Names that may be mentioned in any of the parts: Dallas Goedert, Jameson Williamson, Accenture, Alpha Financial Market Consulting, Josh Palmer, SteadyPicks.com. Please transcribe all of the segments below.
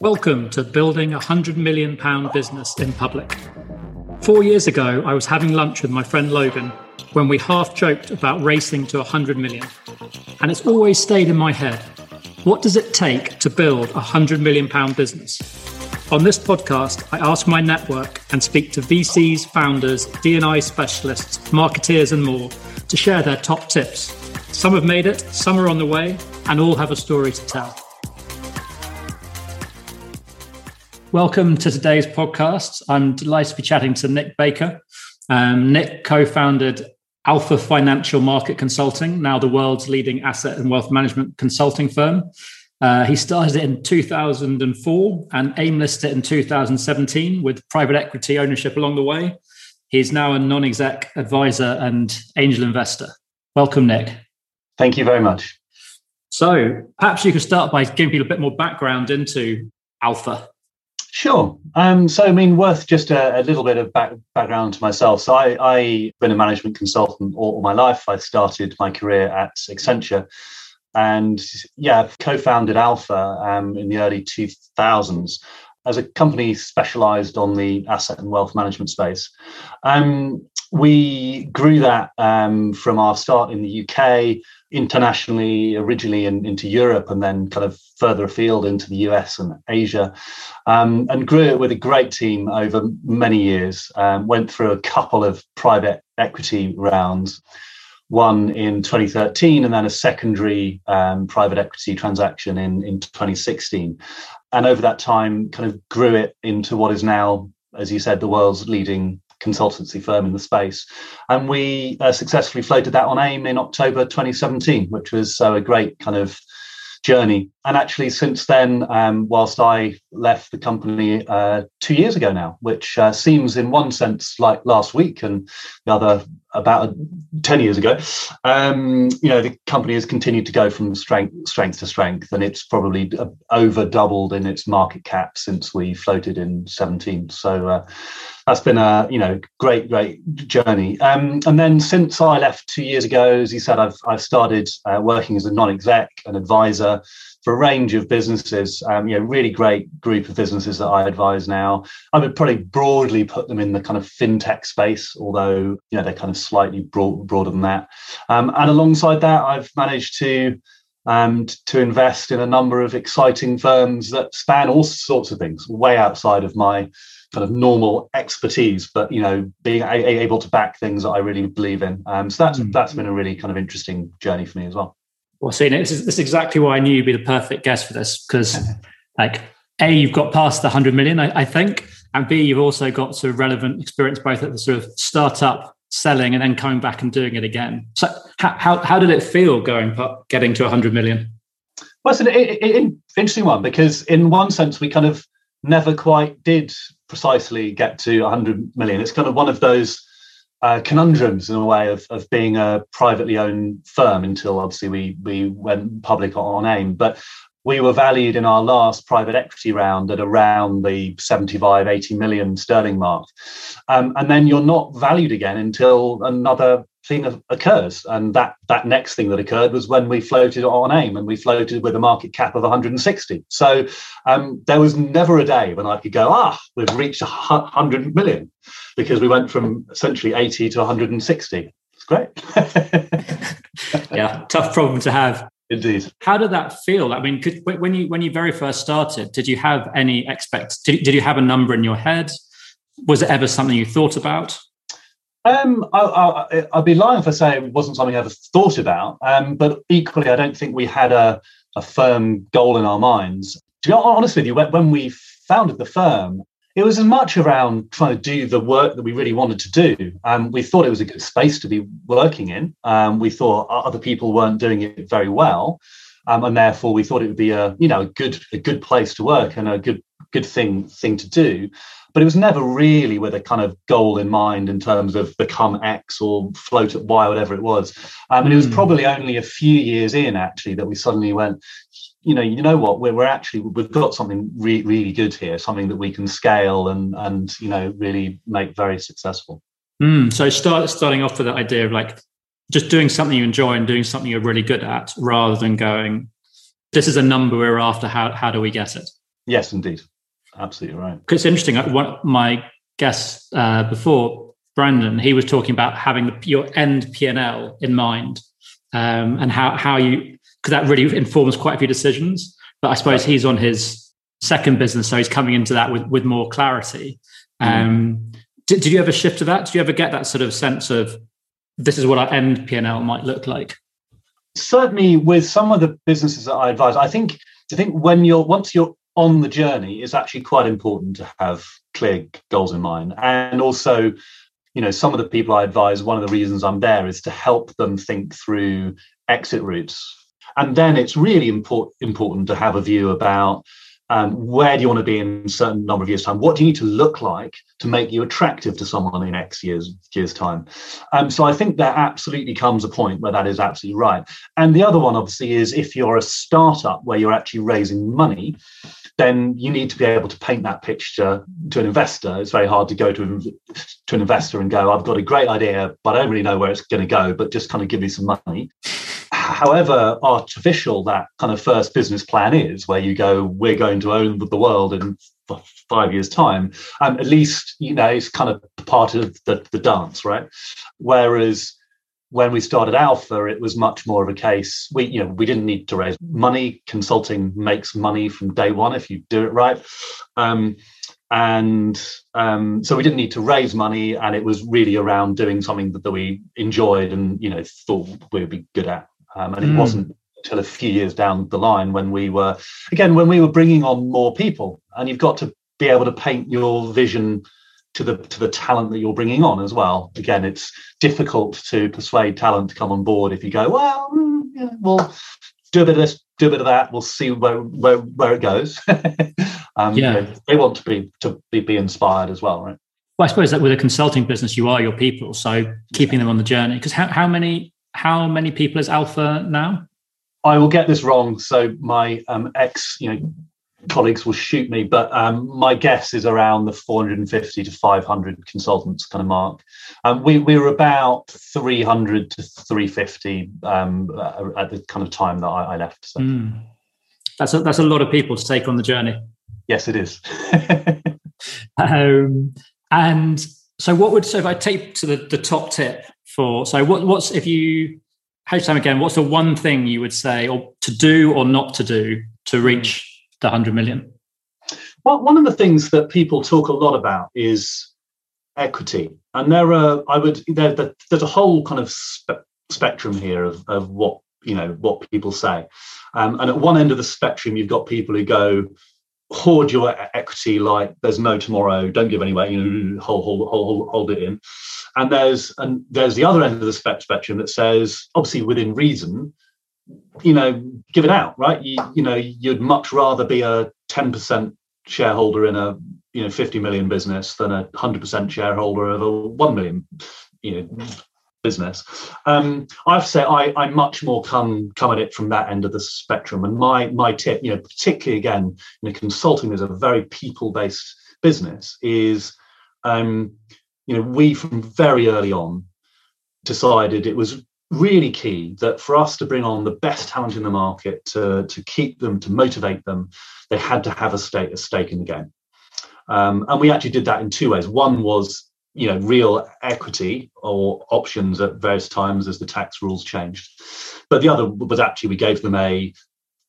Welcome to Building a £100 Million Business in Public. 4 years ago, I was having lunch with my friend Logan when we half joked about racing to 100 million. And it's always stayed in my head. What does it take to build a £100 million business? On this podcast, I ask my network and speak to VCs, founders, D&I specialists, marketeers and more to share their top tips. Some have made it, some are on the way, and all have a story to tell. Welcome to today's podcast. I'm delighted to be chatting to Nick Baker. Nick co-founded Alpha Financial Market Consulting, now the world's leading asset and wealth management consulting firm. He started it in 2004 and AIM-listed it in 2017 with private equity ownership along the way. He's now a non-exec advisor and angel investor. Welcome, Nick. Thank you very much. So perhaps you could start by giving people a bit more background into Alpha. Sure. Worth just a little bit of background to myself. So I've been a management consultant all my life. I started my career at Accenture and I've co-founded Alpha in the early 2000s as a company specialised on the asset and wealth management space. We grew that from our start in the UK, internationally, originally into Europe, and then kind of further afield into the US and Asia, and grew it with a great team over many years. Went through a couple of private equity rounds, one in 2013 and then a secondary private equity transaction in 2016. And over that time, kind of grew it into what is now, as you said, the world's leading consultancy firm in the space. And we successfully floated that on AIM in October 2017, which was a great kind of journey. And actually since then, whilst I left the company 2 years ago now, which seems in one sense like last week and the other about 10 years ago, the company has continued to go from strength to strength, and it's probably over doubled in its market cap since we floated in 17. So that's been a great journey. And then since I left 2 years ago, as you said, I've started working as a non-exec and advisor for a range of businesses, really great group of businesses that I advise now. I would probably broadly put them in the kind of fintech space, although, they're kind of slightly broader than that. And alongside that, I've managed to invest in a number of exciting firms that span all sorts of things, way outside of my kind of normal expertise, but, being able to back things that I really believe in. So that's been a really kind of interesting journey for me as well. Well, see, Nick, this is exactly why I knew you'd be the perfect guest for this, because, A, you've got past the 100 million, I think, and B, you've also got sort of relevant experience both at the sort of startup, selling, and then coming back and doing it again. So how did it feel getting to 100 million? Well, it's an interesting one, because in one sense, we kind of never quite did precisely get to 100 million. It's kind of one of those conundrums in a way of being a privately owned firm until obviously we went public on AIM. But we were valued in our last private equity round at around the 75, 80 million sterling mark. And then you're not valued again until another thing occurs. And that next thing that occurred was when we floated on AIM, and we floated with a market cap of 160. So there was never a day when I could go, we've reached 100 million, because we went from essentially 80 to 160. It's great. Yeah, tough problem to have. Indeed. How did that feel? I mean, when you very first started, did you have any did you have a number in your head? Was it ever something you thought about? I'd be lying if I say it wasn't something I ever thought about, but equally, I don't think we had a firm goal in our minds. To be honest with you, when we founded the firm, it was as much around trying to do the work that we really wanted to do. We thought it was a good space to be working in. We thought other people weren't doing it very well, and therefore we thought it would be a good place to work and a good thing to do. But it was never really with a kind of goal in mind in terms of become X or float at Y, whatever it was. And it was probably only a few years in, actually, that we suddenly went, you know what, we've got something really good here, something that we can scale and really make very successful. So starting off with that idea of just doing something you enjoy and doing something you're really good at, rather than going, this is a number we're after. How do we get it? Yes, indeed. Absolutely right. It's interesting. My guest before, Brandon, he was talking about having your end P&L in mind, and how you, because that really informs quite a few decisions. But I suppose he's on his second business, so he's coming into that with more clarity. Did you ever shift to that? Did you ever get that sort of sense of this is what our end P&L might look like? Certainly, with some of the businesses that I advise, I think once you're on the journey, it's actually quite important to have clear goals in mind. And also, some of the people I advise, one of the reasons I'm there is to help them think through exit routes. And then it's really important to have a view about where do you want to be in a certain number of years' time? What do you need to look like to make you attractive to someone in X years' time? So I think there absolutely comes a point where that is absolutely right. And the other one, obviously, is if you're a startup where you're actually raising money, then you need to be able to paint that picture to an investor. It's very hard to go to an investor and go, I've got a great idea, but I don't really know where it's going to go, but just kind of give me some money. However artificial that kind of first business plan is, where you go, we're going to own the world in 5 years' time, at least, it's kind of part of the dance, right? Whereas when we started Alpha, it was much more of a case, we didn't need to raise money. Consulting makes money from day one if you do it right. So we didn't need to raise money, and it was really around doing something that we enjoyed and, thought we would be good at. It wasn't until a few years down the line when we were bringing on more people, and you've got to be able to paint your vision to the talent that you're bringing on as well. Again, it's difficult to persuade talent to come on board if you go, we'll do a bit of this, do a bit of that. We'll see where it goes. They want to be inspired as well, right? Well, I suppose that with a consulting business, you are your people, so keeping them on the journey. Because how many people is Alpha now? I will get this wrong, so my ex-colleagues will shoot me, but my guess is around the 450 to 500 consultants kind of mark. We're about 300 to 350 at the kind of time that I left. So. That's a lot of people to take on the journey. Yes, it is. So if I take to the top tip for, so what's, if you, Hedge Time again, what's the one thing you would say or to do or not to do to reach the 100 million? Well, one of the things that people talk a lot about is equity. And there's a whole kind of spectrum here of what people say. And at one end of the spectrum, you've got people who go, hoard your equity like there's no tomorrow, don't give any away, hold it in. And there's the other end of the spectrum that says, obviously within reason, give it out, right? You'd much rather be a 10% shareholder in a 50 million business than a 100% shareholder of a 1 million business. I have to say I much more come at it from that end of the spectrum. And my tip, particularly again, consulting is a very people-based business, is we from very early on decided it was really key that for us to bring on the best talent in the market, to keep them, to motivate them, they had to have a stake in the game. And we actually did that in two ways. One was real equity or options at various times as the tax rules changed. But the other was actually we gave them a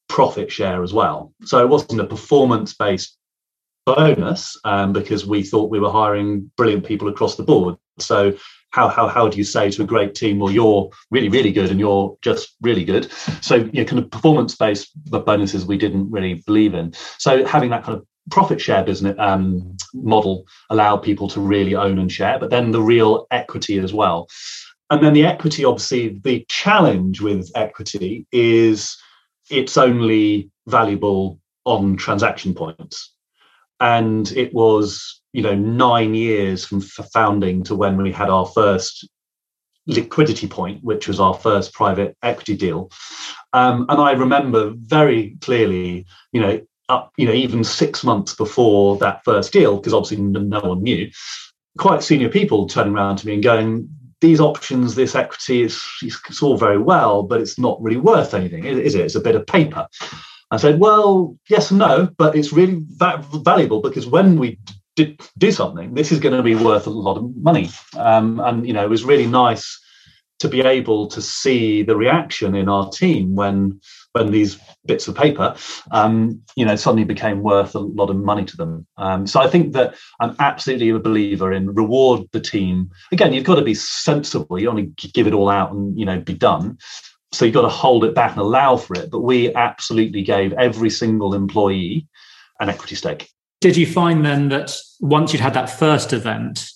profit share as well. So it wasn't a performance-based bonus because we thought we were hiring brilliant people across the board. So how do you say to a great team, well, you're really, really good and you're just really good. So kind of performance-based bonuses we didn't really believe in. So having that kind of profit share business model allow people to really own and share, but then the real equity as well. And then the equity, obviously, the challenge with equity is it's only valuable on transaction points. And it was, 9 years from founding to when we had our first liquidity point, which was our first private equity deal. And I remember very clearly, even 6 months before that first deal, because obviously no one knew, quite senior people turning around to me and going, these options, this equity, it's all very well, but it's not really worth anything, is it? It's a bit of paper. I said, well, yes and no, but it's really valuable because when we do something, this is going to be worth a lot of money. And, you know, it was really nice to be able to see the reaction in our team when these bits of paper, you know, suddenly became worth a lot of money to them. So I think that I'm absolutely a believer in reward the team. Again, you've got to be sensible. You don't want to give it all out and, you know, be done. So you've got to hold it back and allow for it. But we absolutely gave every single employee an equity stake. Did you find then that once you'd had that first event,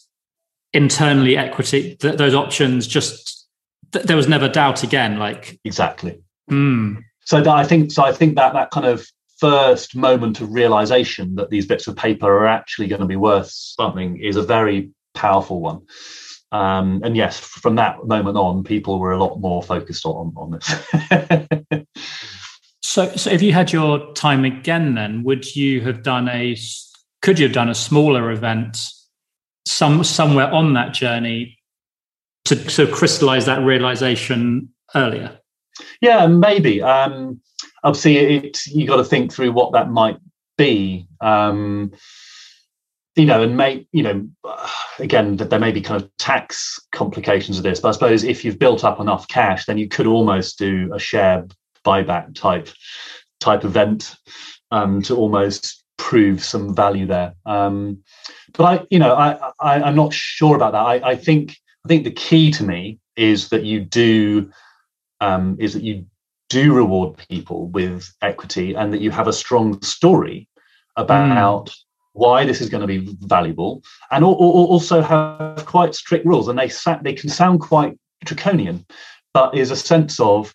internally equity, those options just, there was never doubt again? Like exactly. Mm. So I think that kind of first moment of realization that these bits of paper are actually going to be worth something is a very powerful one. And yes, from that moment on, people were a lot more focused on this. So if you had your time again, then could you have done a smaller event somewhere on that journey to crystallize that realization earlier? Yeah, maybe. Obviously, you got to think through what that might be. You know, and may, you know, again, there may be kind of tax complications of this, but I suppose if you've built up enough cash, then you could almost do a share buyback type event to almost prove some value there. But I'm not sure about that. I think the key to me is that you do reward people with equity and that you have a strong story about why this is going to be valuable, and also have quite strict rules. And they can sound quite draconian, but is a sense of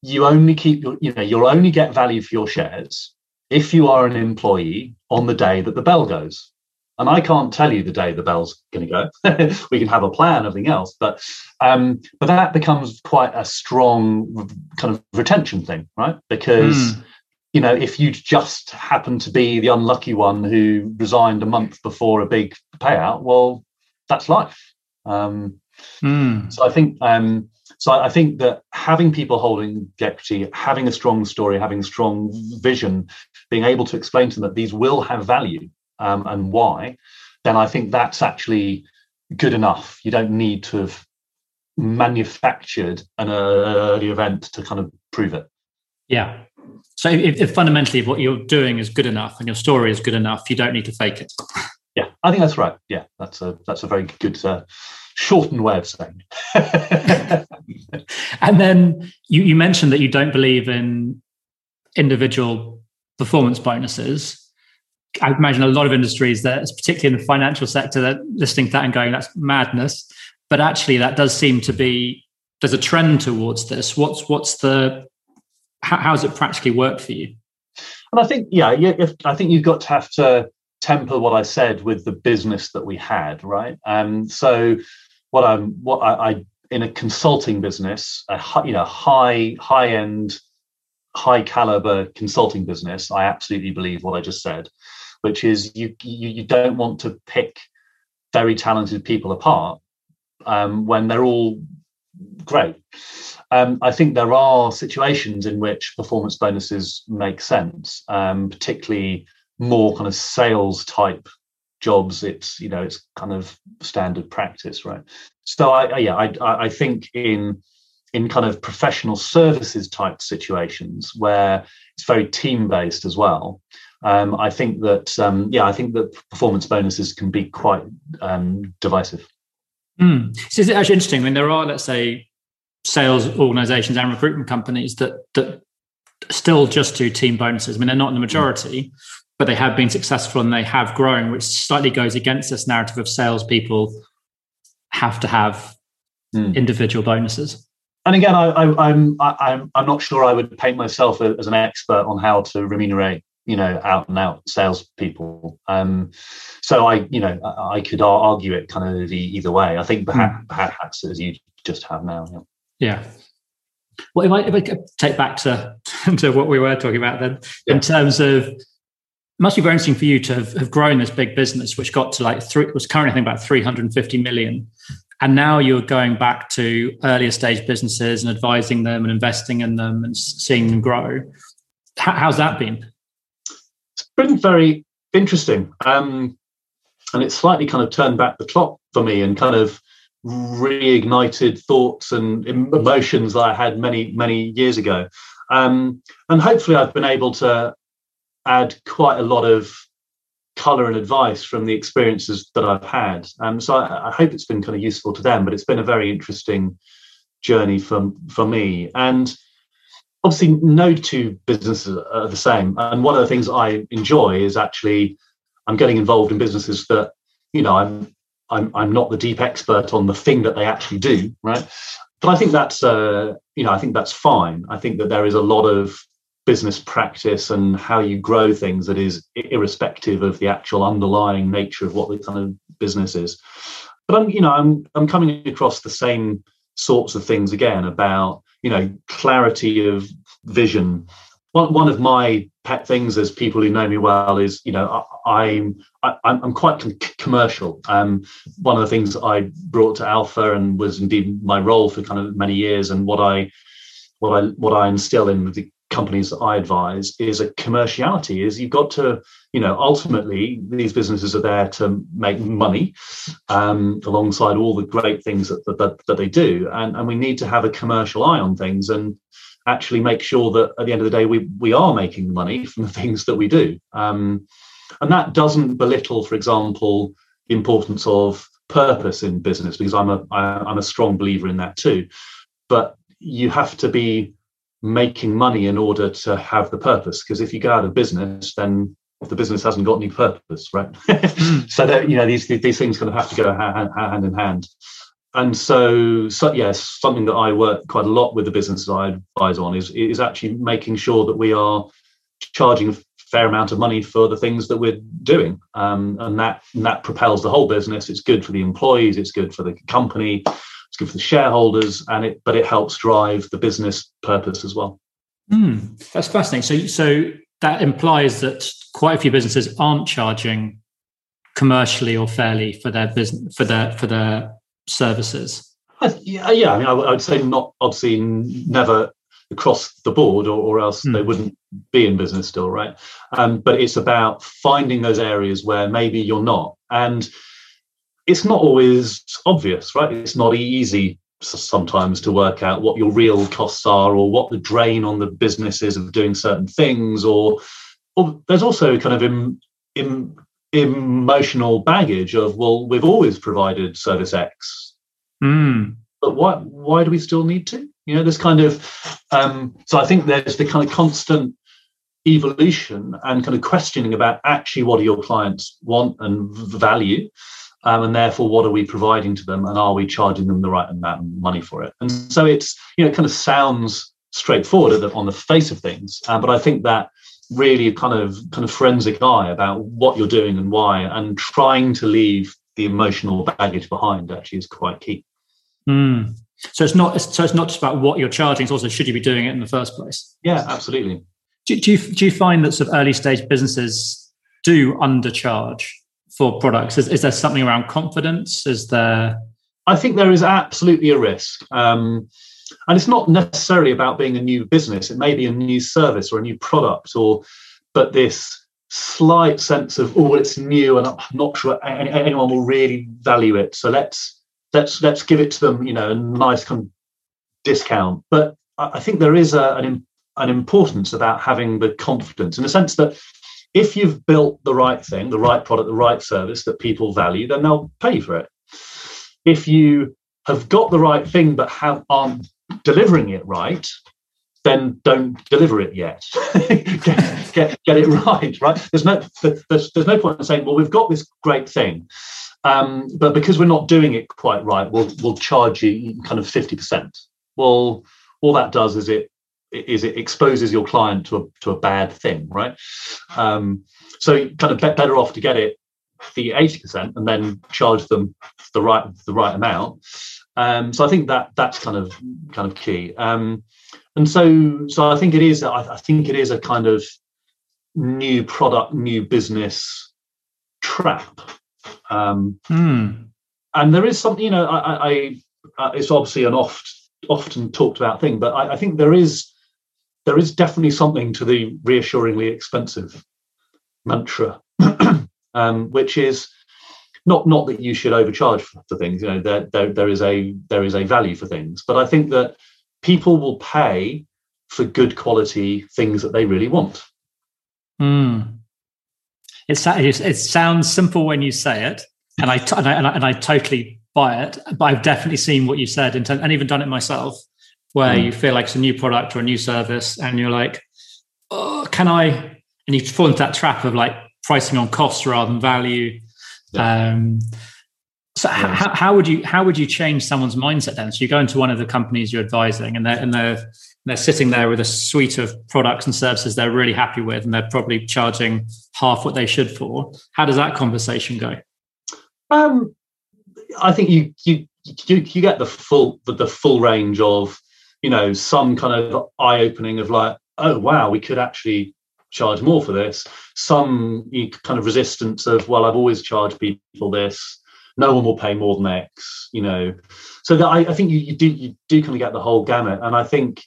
you only keep you'll only get value for your shares if you are an employee on the day that the bell goes. And I can't tell you the day the bell's going to go. We can have a plan, everything else, but that becomes quite a strong kind of retention thing, right? Because you know, if you just happen to be the unlucky one who resigned a month before a big payout, well, that's life. So I think that having people holding equity, having a strong story, having strong vision, being able to explain to them that these will have value and why, then I think that's actually good enough. You don't need to have manufactured an early event to kind of prove it. Yeah. So if fundamentally what you're doing is good enough and your story is good enough, you don't need to fake it. Yeah, I think that's right. Yeah, that's a very good shortened way of saying it. And then you mentioned that you don't believe in individual performance bonuses. I imagine a lot of industries, that, particularly in the financial sector, that listening to that and going, that's madness. But actually, that does seem to be, there's a trend towards this. How does it practically work for you? And I think, I think you've got to have to temper what I said with the business that we had, right? So what I in a consulting business, high-end, high-caliber consulting business, I absolutely believe what I just said, which is you don't want to pick very talented people apart when they're all great. I think there are situations in which performance bonuses make sense, particularly more kind of sales type jobs. It's kind of standard practice, right? So I think in kind of professional services type situations where it's very team based as well, I think that performance bonuses can be quite divisive. So it's actually interesting. I mean, there are, let's say, sales organizations and recruitment companies that still just do team bonuses. I mean, they're not in the majority, but they have been successful and they have grown, which slightly goes against this narrative of salespeople have to have individual bonuses. And again, I'm not sure I would paint myself as an expert on how to remunerate, out and out salespeople. So I could argue it kind of either way. I think perhaps as you just have now. Yeah. Well, if I could take back to what we were talking about then, in terms of, it must be very interesting for you to have grown this big business, which got to was currently I think about 350 million. And now you're going back to earlier stage businesses and advising them and investing in them and seeing them grow. How's that been? It's been very interesting. And it's slightly kind of turned back the clock for me and kind of reignited thoughts and emotions that I had many, many years ago. And hopefully I've been able to add quite a lot of colour and advice from the experiences that I've had. So I hope it's been kind of useful to them, but it's been a very interesting journey for me. And obviously no two businesses are the same. And one of the things I enjoy is actually I'm getting involved in businesses that, you know, I'm not the deep expert on the thing that they actually do, right? But I think that's, I think that's fine. I think that there is a lot of business practice and how you grow things that is irrespective of the actual underlying nature of what the kind of business is. But I'm coming across the same sorts of things again about, you know, clarity of vision. One of my pet things, as people who know me well, is, you know, I'm quite commercial. One of the things I brought to Alpha and was indeed my role for kind of many years, and what I instill in the companies that I advise is a commerciality. Is you've got to, you know, ultimately these businesses are there to make money, alongside all the great things that they do, and we need to have a commercial eye on things and actually make sure that at the end of the day we are making money from the things that we do, and that doesn't belittle, for example, the importance of purpose in business, because I'm a strong believer in that too. But you have to be making money in order to have the purpose, because if you go out of business, then the business hasn't got any purpose, right? So that, you know, these things kind of have to go hand in hand. And so yes, something that I work quite a lot with the businesses I advise on is actually making sure that we are charging a fair amount of money for the things that we're doing, and that propels the whole business. It's good for the employees, it's good for the company, it's good for the shareholders, but it helps drive the business purpose as well. That's fascinating. So that implies that quite a few businesses aren't charging commercially or fairly for their business, for their services. Yeah, I mean, I would say not, obviously never across the board, or else they wouldn't be in business still, right? But it's about finding those areas where maybe you're not, and it's not always obvious, right? It's not easy sometimes to work out what your real costs are, or what the drain on the business is of doing certain things, or there's also kind of emotional baggage of, well, we've always provided service X, but why do we still need to? You know, this kind of so I think there's the kind of constant evolution and kind of questioning about actually what do your clients want and value, and therefore what are we providing to them, and are we charging them the right amount of money for it? And so it's, you know, it kind of sounds straightforward on the face of things, but I think that really a kind of forensic eye about what you're doing and why, and trying to leave the emotional baggage behind actually is quite key. So it's not just about what you're charging, it's also should you be doing it in the first place. Yeah, absolutely. Do you find that sort of early stage businesses do undercharge for products? Is there something around confidence? I think there is absolutely a risk. And it's not necessarily about being a new business. It may be a new service or a new product, but this slight sense of, oh, it's new and I'm not sure anyone will really value it, so let's give it to them, you know, a nice kind of discount. But I think there is an importance about having the confidence, in the sense that if you've built the right thing, the right product, the right service that people value, then they'll pay for it. If you have got the right thing but aren't delivering it right, then don't deliver it yet. get it right. There's no point in saying, well, we've got this great thing, but because we're not doing it quite right, we'll charge you kind of 50%. Well, all that does is it exposes your client to a bad thing, right? So you kind of better off to get it the 80% and then charge them the right amount. So I think that's kind of key. And so I think it is a kind of new product, new business trap. And there is something, you know, I it's obviously an often talked about thing, but I think there is there is definitely something to the reassuringly expensive mantra, which is not that you should overcharge for things. You know, there is a value for things, but I think that people will pay for good quality things that they really want. Mm. It sounds simple when you say it, and I totally buy it. But I've definitely seen what you said in terms, and even done it myself, where you feel like it's a new product or a new service, and you're like, oh, can I? And you fall into that trap of like pricing on cost rather than value. Yeah. How would you change someone's mindset then? So you go into one of the companies you're advising, and they're sitting there with a suite of products and services they're really happy with, and they're probably charging half what they should for. How does that conversation go? I think you get the full range of, you know, some kind of eye opening of like, oh wow, we could actually charge more for this. Some kind of resistance of, well, I've always charged people this. No one will pay more than X, you know. So that I think you do kind of get the whole gamut. And I think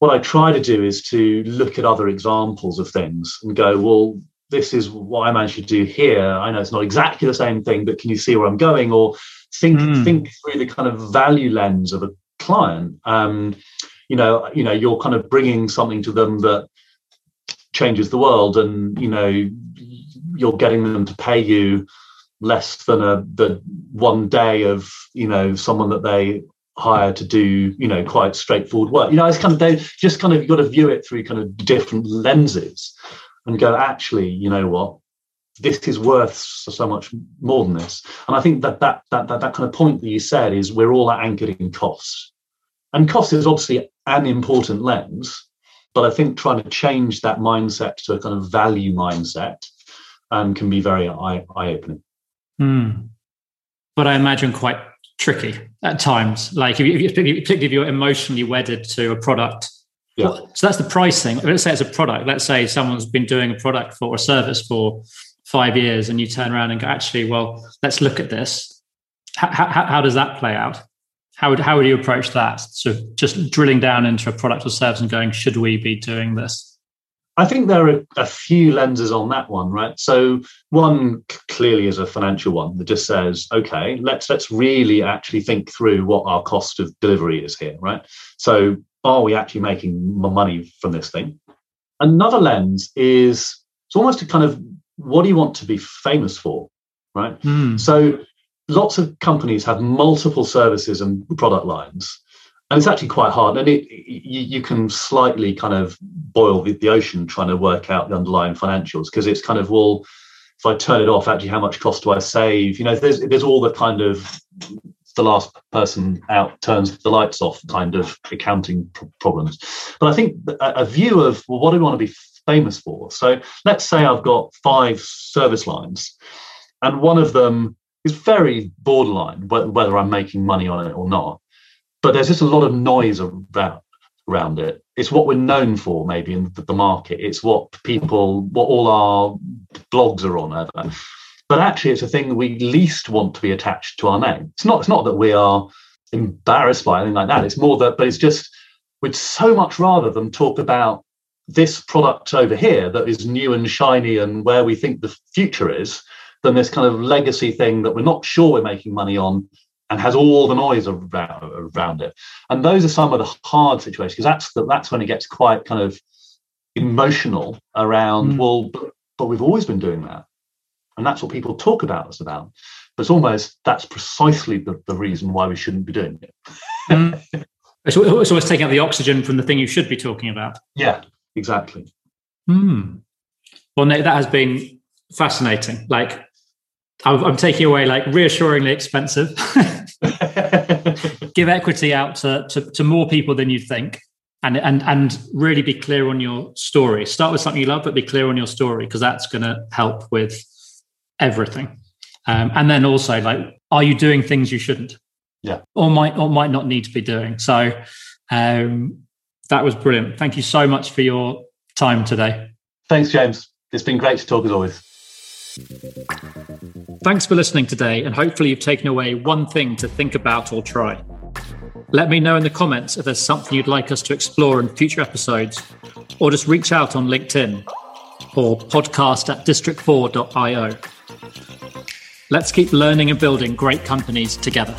what I try to do is to look at other examples of things and go, well, this is what I managed to do here. I know it's not exactly the same thing, but can you see where I'm going? Or think through the kind of value lens of a client. You know, you're kind of bringing something to them that changes the world, and you know, you're getting them to pay you less than the one day of, you know, someone that they hire to do, you know, quite straightforward work. You know, it's kind of, they just kind of, you've got to view it through kind of different lenses and go, actually, you know what, this is worth so much more than this. And I think that kind of point that you said is, we're all anchored in cost, and cost is obviously an important lens, but I think trying to change that mindset to a kind of value mindset can be very eye-opening. Mm. But I imagine quite tricky at times. Like particularly if you're emotionally wedded to a product. Yeah. So that's the pricing. Let's say it's a product. Let's say someone's been doing a product for, or a service for 5 years, and you turn around and go, actually, well, let's look at this. How does that play out? How would you approach that? So just drilling down into a product or service and going, should we be doing this? I think there are a few lenses on that one, right? So one clearly is a financial one that just says, okay, let's really actually think through what our cost of delivery is here, right? So are we actually making money from this thing? Another lens is, it's almost a kind of, what do you want to be famous for, right? Mm. So lots of companies have multiple services and product lines. And it's actually quite hard, and you can slightly kind of boil the ocean trying to work out the underlying financials, because it's kind of, well, if I turn it off, actually, how much cost do I save? You know, there's all the kind of the last person out turns the lights off kind of accounting problems. But I think a view of, well, what do we want to be famous for? So let's say I've got 5 service lines, and one of them is very borderline, whether I'm making money on it or not. But there's just a lot of noise around it. It's what we're known for, maybe, in the market. It's what all our blogs are on, ever. But actually, it's a thing that we least want to be attached to our name. It's not that we are embarrassed by anything like that. It's more that, but it's just, we'd so much rather them talk about this product over here that is new and shiny and where we think the future is, than this kind of legacy thing that we're not sure we're making money on, and has all the noise around it. And those are some of the hard situations, because that's when it gets quite kind of emotional around, well, but we've always been doing that. And that's what people talk about us about. But it's almost, that's precisely the reason why we shouldn't be doing it. It's always taking out the oxygen from the thing you should be talking about. Yeah, exactly. Mm. Well, Nick, that has been fascinating. Like, I'm taking away, like, reassuringly expensive. Give equity out to more people than you think, and really be clear on your story. Start with something you love, but be clear on your story, because that's going to help with everything. And then also, like, are you doing things you shouldn't? Yeah, or might not need to be doing? So that was brilliant. Thank you so much for your time today. Thanks, James. It's been great to talk, as always. Thanks for listening today, and hopefully you've taken away one thing to think about or try. Let me know in the comments if there's something you'd like us to explore in future episodes, or just reach out on LinkedIn or podcast@district4.io. Let's keep learning and building great companies together.